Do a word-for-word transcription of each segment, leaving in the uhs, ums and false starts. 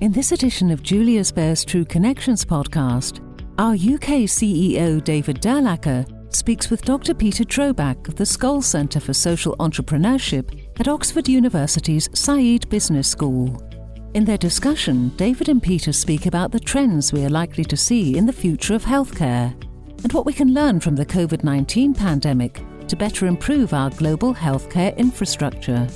In this edition of Julia Spare's True Connections podcast, our U K C E O David Derlacher speaks with Doctor Peter Drobac of the Skoll Center for Social Entrepreneurship at Oxford University's Said Business School. In their discussion, David and Peter speak about the trends we are likely to see in the future of healthcare and what we can learn from the COVID nineteen pandemic to better improve our global healthcare infrastructure.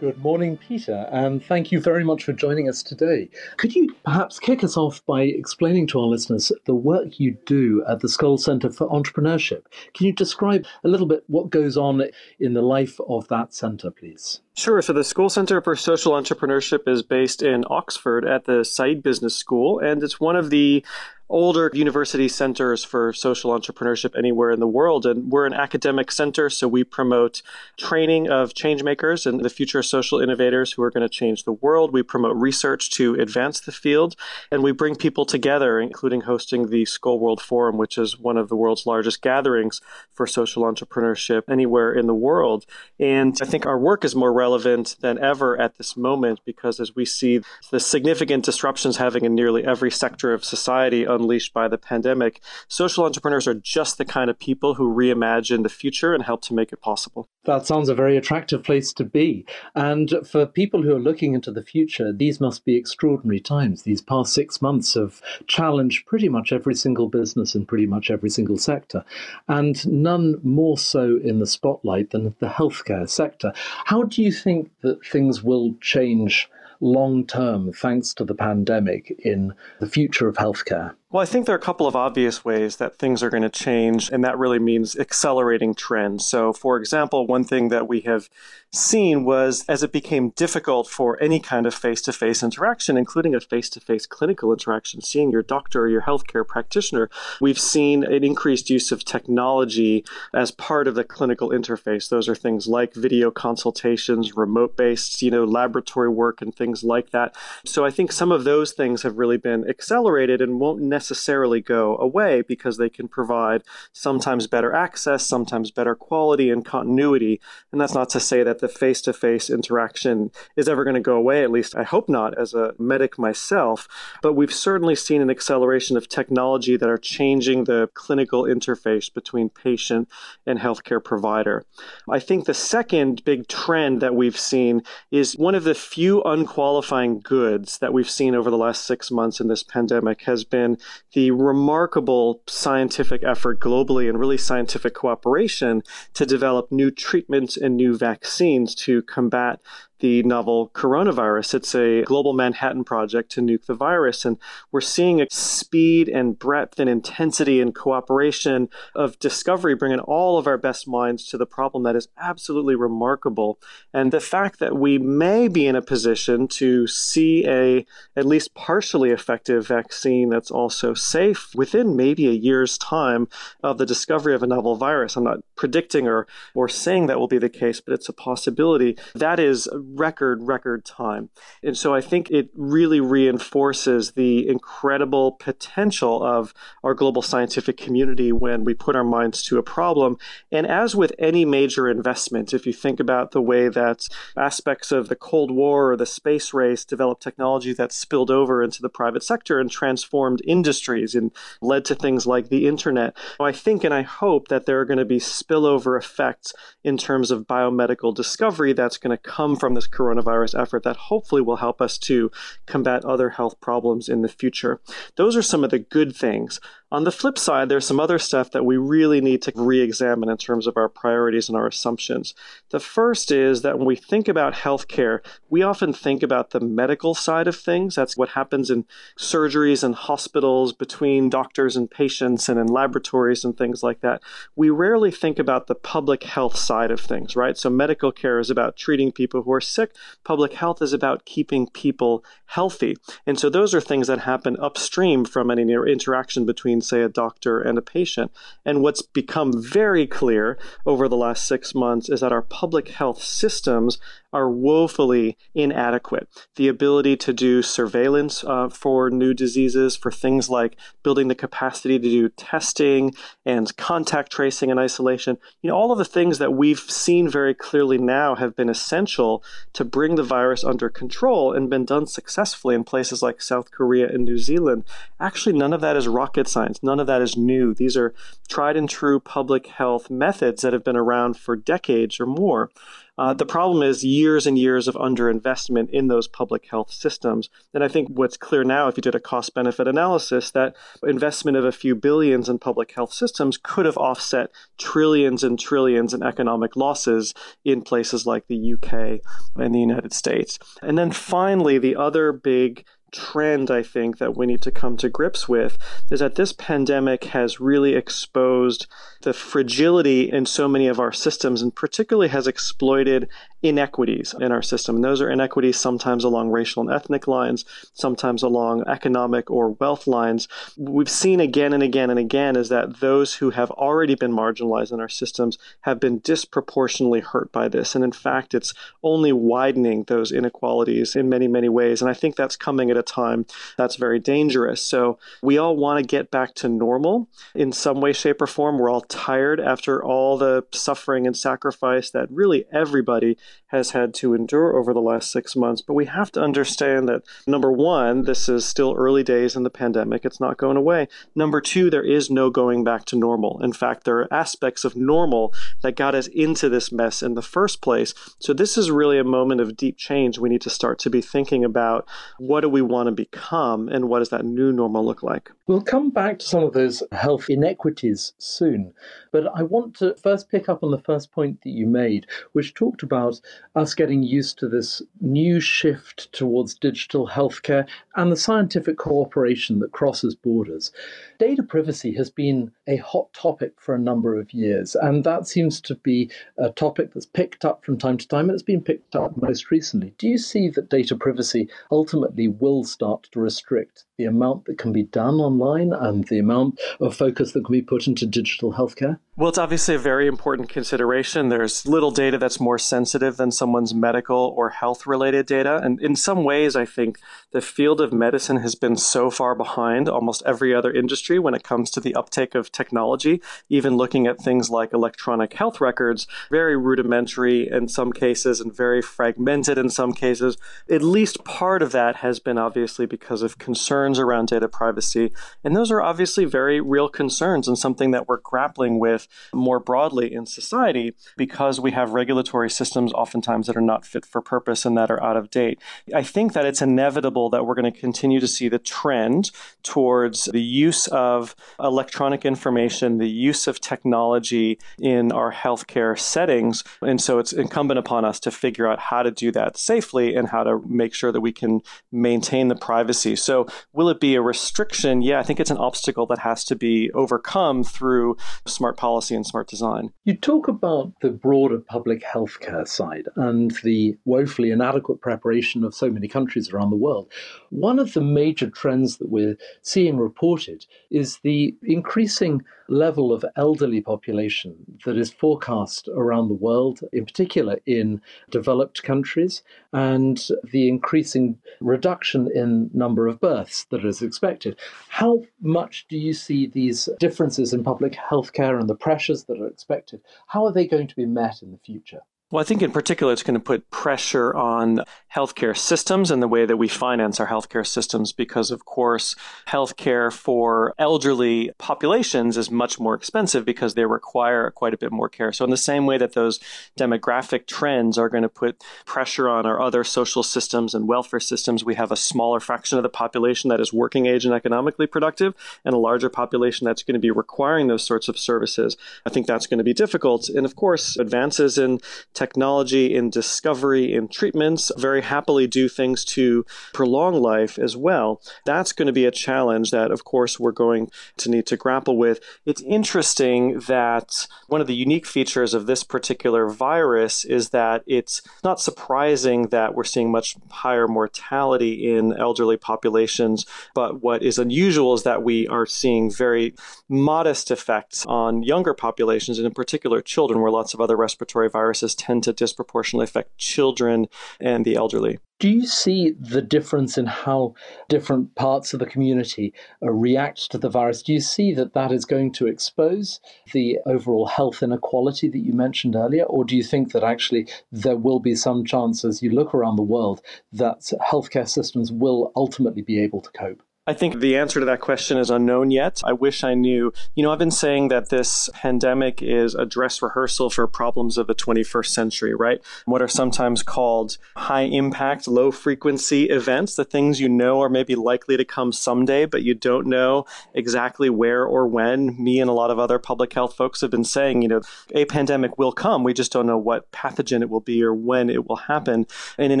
Good morning, Peter, and thank you very much for joining us today. Could you perhaps kick us off by explaining to our listeners the work you do at the Skoll Center for Entrepreneurship? Can you describe a little bit what goes on in the life of that center, please? Sure. So the Skoll Center for Social Entrepreneurship is based in Oxford at the Said Business School, and it's one of the older university centers for social entrepreneurship anywhere in the world. And we're an academic center, so we promote training of change makers and the future social innovators who are going to change the world. We promote research to advance the field, and we bring people together, including hosting the Skoll World Forum, which is one of the world's largest gatherings for social entrepreneurship anywhere in the world. And I think our work is more relevant than ever at this moment, because as we see the significant disruptions having in nearly every sector of society unleashed by the pandemic, social entrepreneurs are just the kind of people who reimagine the future and help to make it possible. That sounds a very attractive place to be. And for people who are looking into the future, these must be extraordinary times. These past six months have challenged pretty much every single business and pretty much every single sector, and none more so in the spotlight than the healthcare sector. How do you think that things will change long term, thanks to the pandemic, in the future of healthcare? Well, I think there are a couple of obvious ways that things are going to change, and that really means accelerating trends. So, for example, one thing that we have seen was as it became difficult for any kind of face-to-face interaction, including a face-to-face clinical interaction, seeing your doctor or your healthcare practitioner, we've seen an increased use of technology as part of the clinical interface. Those are things like video consultations, remote-based, you know, laboratory work and things like that. So I think some of those things have really been accelerated and won't necessarily necessarily go away, because they can provide sometimes better access, sometimes better quality and continuity. And that's not to say that the face-to-face interaction is ever going to go away, at least I hope not as a medic myself. But we've certainly seen an acceleration of technology that are changing the clinical interface between patient and healthcare provider. I think the second big trend that we've seen is one of the few unqualifying goods that we've seen over the last six months in this pandemic has been the remarkable scientific effort globally and really scientific cooperation to develop new treatments and new vaccines to combat the novel coronavirus. It's a global Manhattan project to nuke the virus. And we're seeing a speed and breadth and intensity and cooperation of discovery, bringing all of our best minds to the problem, that is absolutely remarkable. And the fact that we may be in a position to see a at least partially effective vaccine that's also safe within maybe a year's time of the discovery of a novel virus. I'm not predicting or, or saying that will be the case, but it's a possibility. That is record, record time. And so I think it really reinforces the incredible potential of our global scientific community when we put our minds to a problem. And as with any major investment, if you think about the way that aspects of the Cold War or the space race developed technology that spilled over into the private sector and transformed industries and led to things like the internet, I think and I hope that there are going to be spillover effects in terms of biomedical discovery that's going to come from this coronavirus effort that hopefully will help us to combat other health problems in the future. Those are some of the good things. On the flip side, there's some other stuff that we really need to re-examine in terms of our priorities and our assumptions. The first is that when we think about healthcare, we often think about the medical side of things. That's what happens in surgeries and hospitals between doctors and patients and in laboratories and things like that. We rarely think about the public health side of things, right? So medical care is about treating people who are sick. Public health is about keeping people healthy. And so those are things that happen upstream from any interaction between say, a doctor and a patient. And what's become very clear over the last six months is that our public health systems are woefully inadequate. The ability to do surveillance uh, for new diseases, for things like building the capacity to do testing and contact tracing and isolation, you know, all of the things that we've seen very clearly now have been essential to bring the virus under control and been done successfully in places like South Korea and New Zealand. Actually, none of that is rocket science. None of that is new. These are tried and true public health methods that have been around for decades or more. Uh, the problem is years and years of underinvestment in those public health systems. And I think what's clear now, if you did a cost-benefit analysis, that investment of a few billions in public health systems could have offset trillions and trillions in economic losses in places like the U K and the United States. And then finally, the other big trend, I think, that we need to come to grips with is that this pandemic has really exposed the fragility in so many of our systems, and particularly has exploited inequities in our system. And those are inequities sometimes along racial and ethnic lines, sometimes along economic or wealth lines. We've seen again and again and again is that those who have already been marginalized in our systems have been disproportionately hurt by this. And in fact, it's only widening those inequalities in many, many ways. And I think that's coming at a time that's very dangerous. So we all want to get back to normal in some way, shape, or form. We're all tired after all the suffering and sacrifice that really everybody has had to endure over the last six months. But we have to understand that, number one, this is still early days in the pandemic. It's not going away. Number two, there is no going back to normal. In fact, there are aspects of normal that got us into this mess in the first place. So this is really a moment of deep change. We need to start to be thinking about, what do we want to become, and what does that new normal look like? We'll come back to some of those health inequities soon, but I want to first pick up on the first point that you made, which talked about us getting used to this new shift towards digital healthcare and the scientific cooperation that crosses borders. Data privacy has been a hot topic for a number of years, and that seems to be a topic that's picked up from time to time, and it's been picked up most recently. Do you see that data privacy ultimately will start to restrict the amount that can be done online and the amount of focus that can be put into digital healthcare? Well, it's obviously a very important consideration. There's little data that's more sensitive than someone's medical or health-related data. And in some ways, I think the field of medicine has been so far behind almost every other industry when it comes to the uptake of technology, even looking at things like electronic health records, very rudimentary in some cases and very fragmented in some cases. At least part of that has been obviously because of concerns around data privacy. And those are obviously very real concerns and something that we're grappling with more broadly in society, because we have regulatory systems oftentimes that are not fit for purpose and that are out of date. I think that it's inevitable that we're going to continue to see the trend towards the use of electronic information, the use of technology in our healthcare settings. And so it's incumbent upon us to figure out how to do that safely and how to make sure that we can maintain the privacy. So will it be a restriction? Yeah, I think it's an obstacle that has to be overcome through smart policy. Policy and smart design. You talk about the broader public healthcare side and the woefully inadequate preparation of so many countries around the world. One of the major trends that we're seeing reported is the increasing level of elderly population that is forecast around the world, in particular in developed countries, and the increasing reduction in number of births that is expected. How much do you see these differences in public healthcare and the pressures that are expected, how are they going to be met in the future? Well, I think in particular, it's going to put pressure on healthcare systems and the way that we finance our healthcare systems, because, of course, healthcare for elderly populations is much more expensive because they require quite a bit more care. So in the same way that those demographic trends are going to put pressure on our other social systems and welfare systems, we have a smaller fraction of the population that is working age and economically productive and a larger population that's going to be requiring those sorts of services. I think that's going to be difficult. And of course, advances in technology in discovery and treatments very happily do things to prolong life as well. That's going to be a challenge that, of course, we're going to need to grapple with. It's interesting that one of the unique features of this particular virus is that it's not surprising that we're seeing much higher mortality in elderly populations. But what is unusual is that we are seeing very modest effects on younger populations, and in particular children, where lots of other respiratory viruses tend to disproportionately affect children and the elderly. Do you see the difference in how different parts of the community react to the virus? Do you see that that is going to expose the overall health inequality that you mentioned earlier? Or do you think that actually there will be some chance, as you look around the world, that healthcare systems will ultimately be able to cope? I think the answer to that question is unknown yet. I wish I knew. You know, I've been saying that this pandemic is a dress rehearsal for problems of the twenty-first century, right? What are sometimes called high impact, low frequency events, the things you know are maybe likely to come someday, but you don't know exactly where or when. Me and a lot of other public health folks have been saying, you know, a pandemic will come. We just don't know what pathogen it will be or when it will happen. In an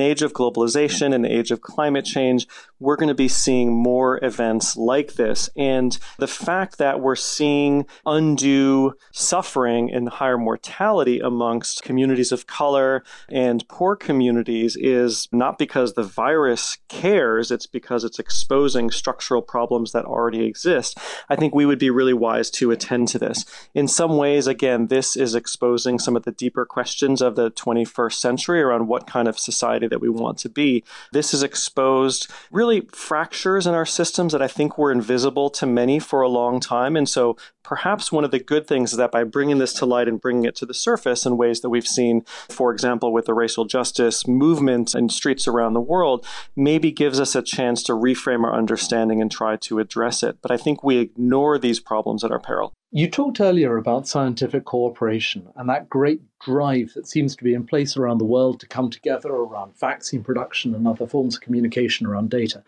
age of globalization, in an age of climate change, we're going to be seeing more events like this. And the fact that we're seeing undue suffering and higher mortality amongst communities of color and poor communities is not because the virus cares, it's because it's exposing structural problems that already exist. I think we would be really wise to attend to this. In some ways, again, this is exposing some of the deeper questions of the twenty-first century around what kind of society that we want to be. This has exposed really fractures in our system. systems that I think were invisible to many for a long time. And so perhaps one of the good things is that by bringing this to light and bringing it to the surface in ways that we've seen, for example, with the racial justice movement and streets around the world, maybe gives us a chance to reframe our understanding and try to address it. But I think we ignore these problems at our peril. You talked earlier about scientific cooperation and that great drive that seems to be in place around the world to come together around vaccine production and other forms of communication around data.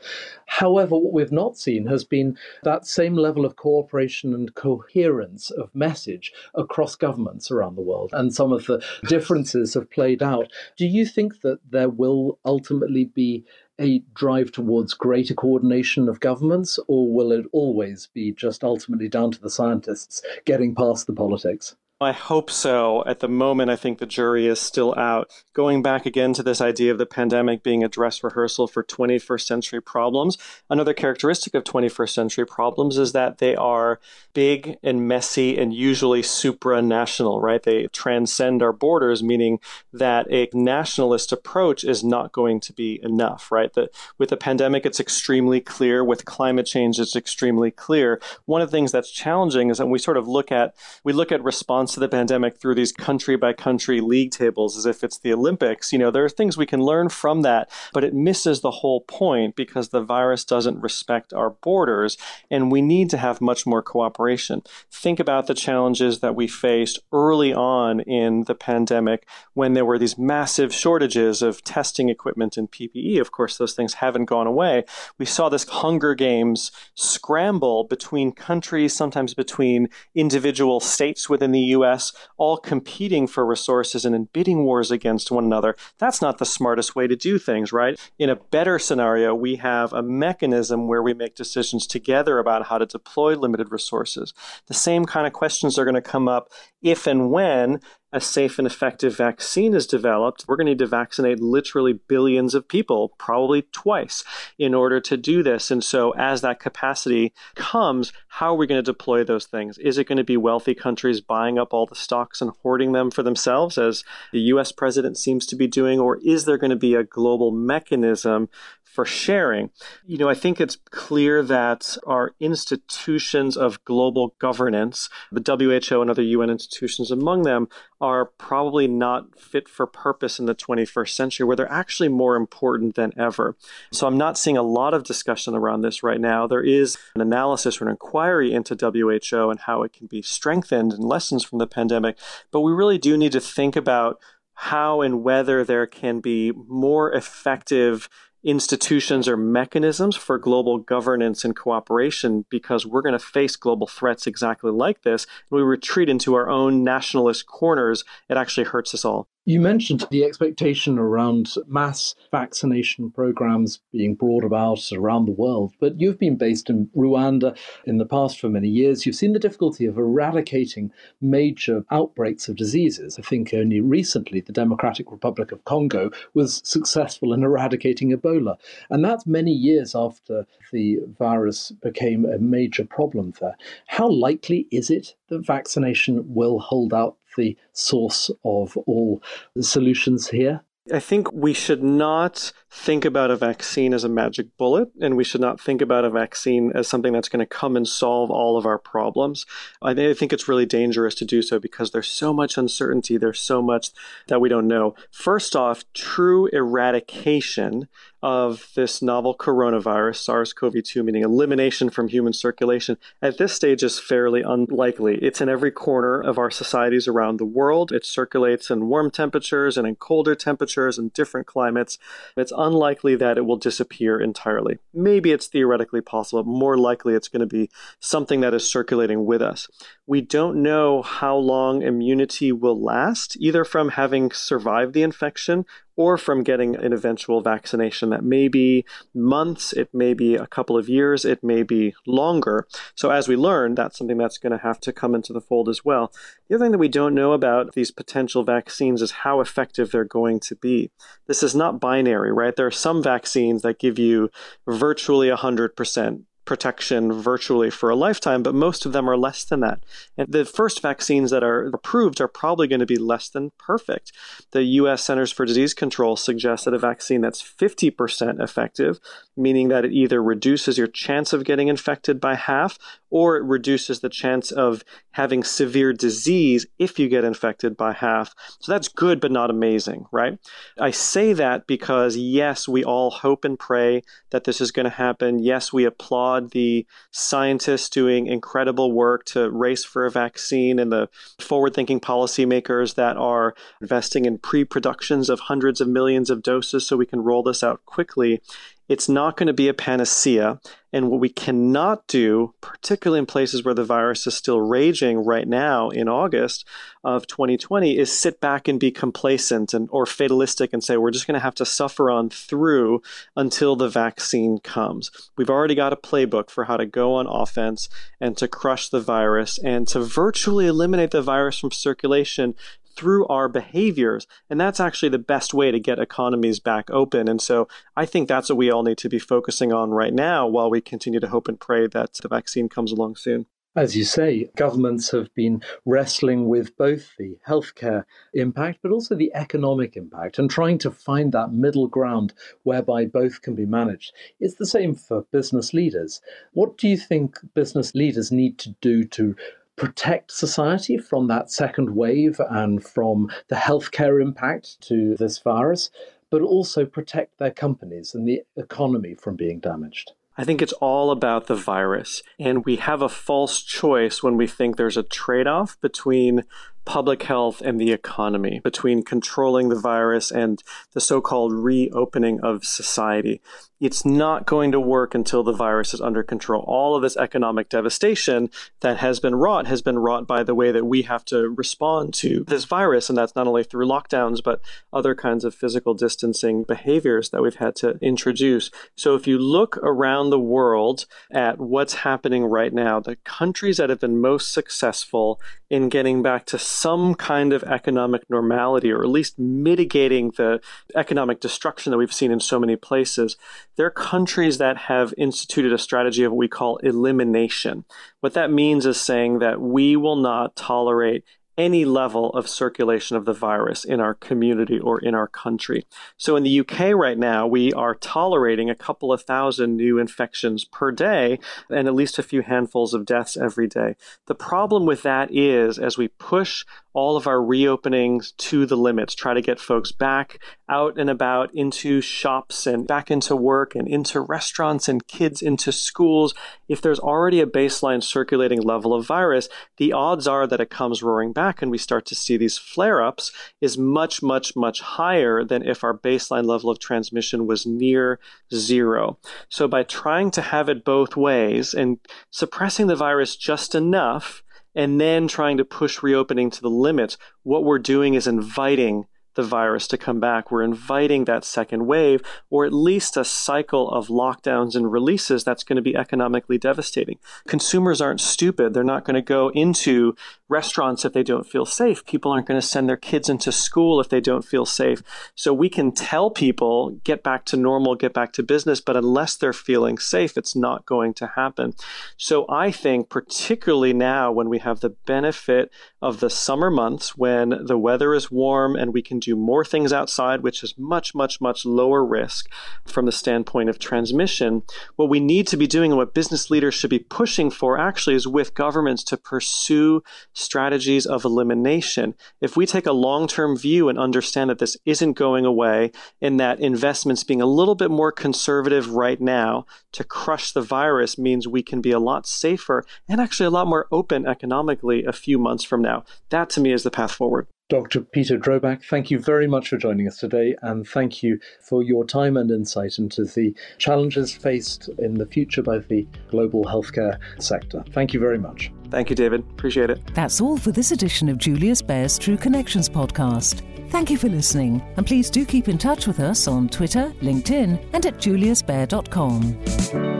However, what we've not seen has been that same level of cooperation and coherence of message across governments around the world. And some of the differences have played out. Do you think that there will ultimately be a drive towards greater coordination of governments, or will it always be just ultimately down to the scientists getting past the politics? I hope so. At the moment, I think the jury is still out. Going back again to this idea of the pandemic being a dress rehearsal for twenty-first century problems, another characteristic of twenty-first century problems is that they are big and messy and usually supranational, right? They transcend our borders, meaning that a nationalist approach is not going to be enough, right? That with the pandemic, it's extremely clear. With climate change, it's extremely clear. One of the things that's challenging is that we sort of look at, we look at response to the pandemic through these country by country league tables as if it's the Olympics. You know, there are things we can learn from that, but it misses the whole point because the virus doesn't respect our borders and we need to have much more cooperation. Think about the challenges that we faced early on in the pandemic when there were these massive shortages of testing equipment and P P E. Of course, those things haven't gone away. We saw this Hunger Games scramble between countries, sometimes between individual states within the U S, all competing for resources and in bidding wars against one another. That's not the smartest way to do things, right? In a better scenario, we have a mechanism where we make decisions together about how to deploy limited resources. The same kind of questions are going to come up if and when a safe and effective vaccine is developed. We're going to need to vaccinate literally billions of people, probably twice, in order to do this. And so as that capacity comes, how are we going to deploy those things? Is it going to be wealthy countries buying up all the stocks and hoarding them for themselves, as the U S president seems to be doing? Or is there going to be a global mechanism for sharing? You know, I think it's clear that our institutions of global governance, the W H O and other U N institutions among them, are probably not fit for purpose in the twenty-first century, where they're actually more important than ever. So I'm not seeing a lot of discussion around this right now. There is an analysis or an inquiry into W H O and how it can be strengthened and lessons from the pandemic, but we really do need to think about how and whether there can be more effective institutions or mechanisms for global governance and cooperation, because we're going to face global threats exactly like this. When we retreat into our own nationalist corners, it actually hurts us all. You mentioned the expectation around mass vaccination programs being brought about around the world, but you've been based in Rwanda in the past for many years. You've seen the difficulty of eradicating major outbreaks of diseases. I think only recently the Democratic Republic of Congo was successful in eradicating Ebola. And that's many years after the virus became a major problem there. How likely is it that vaccination will hold out the source of all the solutions here? I think we should not think about a vaccine as a magic bullet, and we should not think about a vaccine as something that's going to come and solve all of our problems. I think it's really dangerous to do so because there's so much uncertainty. There's so much that we don't know. First off, true eradication of this novel coronavirus, SARS-C o V two, meaning elimination from human circulation, at this stage is fairly unlikely. It's in every corner of our societies around the world. It circulates in warm temperatures and in colder temperatures and different climates. It's unlikely that it will disappear entirely. Maybe it's theoretically possible. More likely, it's going to be something that is circulating with us. We don't know how long immunity will last, either from having survived the infection or from getting an eventual vaccination. That may be months, it may be a couple of years, it may be longer. So as we learn, that's something that's going to have to come into the fold as well. The other thing that we don't know about these potential vaccines is how effective they're going to be. This is not binary, right? There are some vaccines that give you virtually one hundred percent. Protection virtually for a lifetime, but most of them are less than that. And the first vaccines that are approved are probably going to be less than perfect. The U S Centers for Disease Control suggests that a vaccine that's fifty percent effective, meaning that it either reduces your chance of getting infected by half, or it reduces the chance of having severe disease if you get infected by half. So that's good, but not amazing, right? I say that because, yes, we all hope and pray that this is going to happen. Yes, we applaud the scientists doing incredible work to race for a vaccine and the forward-thinking policymakers that are investing in pre-productions of hundreds of millions of doses so we can roll this out quickly. It's not going to be a panacea. And what we cannot do, particularly in places where the virus is still raging right now in August of twenty twenty, is sit back and be complacent and or fatalistic and say, we're just going to have to suffer on through until the vaccine comes. We've already got a playbook for how to go on offense and to crush the virus and to virtually eliminate the virus from circulation through our behaviors. And that's actually the best way to get economies back open. And so I think that's what we all need to be focusing on right now while we continue to hope and pray that the vaccine comes along soon. As you say, governments have been wrestling with both the healthcare impact, but also the economic impact, and trying to find that middle ground whereby both can be managed. It's the same for business leaders. What do you think business leaders need to do to protect society from that second wave and from the healthcare impact to this virus, but also protect their companies and the economy from being damaged? I think it's all about the virus. And we have a false choice when we think there's a trade-off between public health and the economy, between controlling the virus and the so-called reopening of society. It's not going to work until the virus is under control. All of this economic devastation that has been wrought has been wrought by the way that we have to respond to this virus. And that's not only through lockdowns, but other kinds of physical distancing behaviors that we've had to introduce. So if you look around the world at what's happening right now, the countries that have been most successful in getting back to some kind of economic normality, or at least mitigating the economic destruction that we've seen in so many places, they're countries that have instituted a strategy of what we call elimination. What that means is saying that we will not tolerate any level of circulation of the virus in our community or in our country. So in the U K right now, we are tolerating a couple of thousand new infections per day and at least a few handfuls of deaths every day. The problem with that is, as we push all of our reopenings to the limits, try to get folks back out and about into shops and back into work and into restaurants and kids into schools, if there's already a baseline circulating level of virus, the odds are that it comes roaring back and we start to see these flare-ups is much, much, much higher than if our baseline level of transmission was near zero. So by trying to have it both ways and suppressing the virus just enough, and then trying to push reopening to the limits, what we're doing is inviting the virus to come back. We're inviting that second wave, or at least a cycle of lockdowns and releases that's going to be economically devastating. Consumers aren't stupid. They're not going to go into restaurants if they don't feel safe. People aren't going to send their kids into school if they don't feel safe. So we can tell people, get back to normal, get back to business, but unless they're feeling safe, it's not going to happen. So I think particularly now when we have the benefit of the summer months, when the weather is warm and we can do more things outside, which is much, much, much lower risk from the standpoint of transmission, what we need to be doing and what business leaders should be pushing for actually is with governments to pursue strategies of elimination. If we take a long-term view and understand that this isn't going away and that investments being a little bit more conservative right now to crush the virus means we can be a lot safer and actually a lot more open economically a few months from now. That to me is the path forward. Doctor Peter Drobac, thank you very much for joining us today, and thank you for your time and insight into the challenges faced in the future by the global healthcare sector. Thank you very much. Thank you, David. Appreciate it. That's all for this edition of Julius Baer's True Connections podcast. Thank you for listening, and please do keep in touch with us on Twitter, LinkedIn, and at julius baer dot com.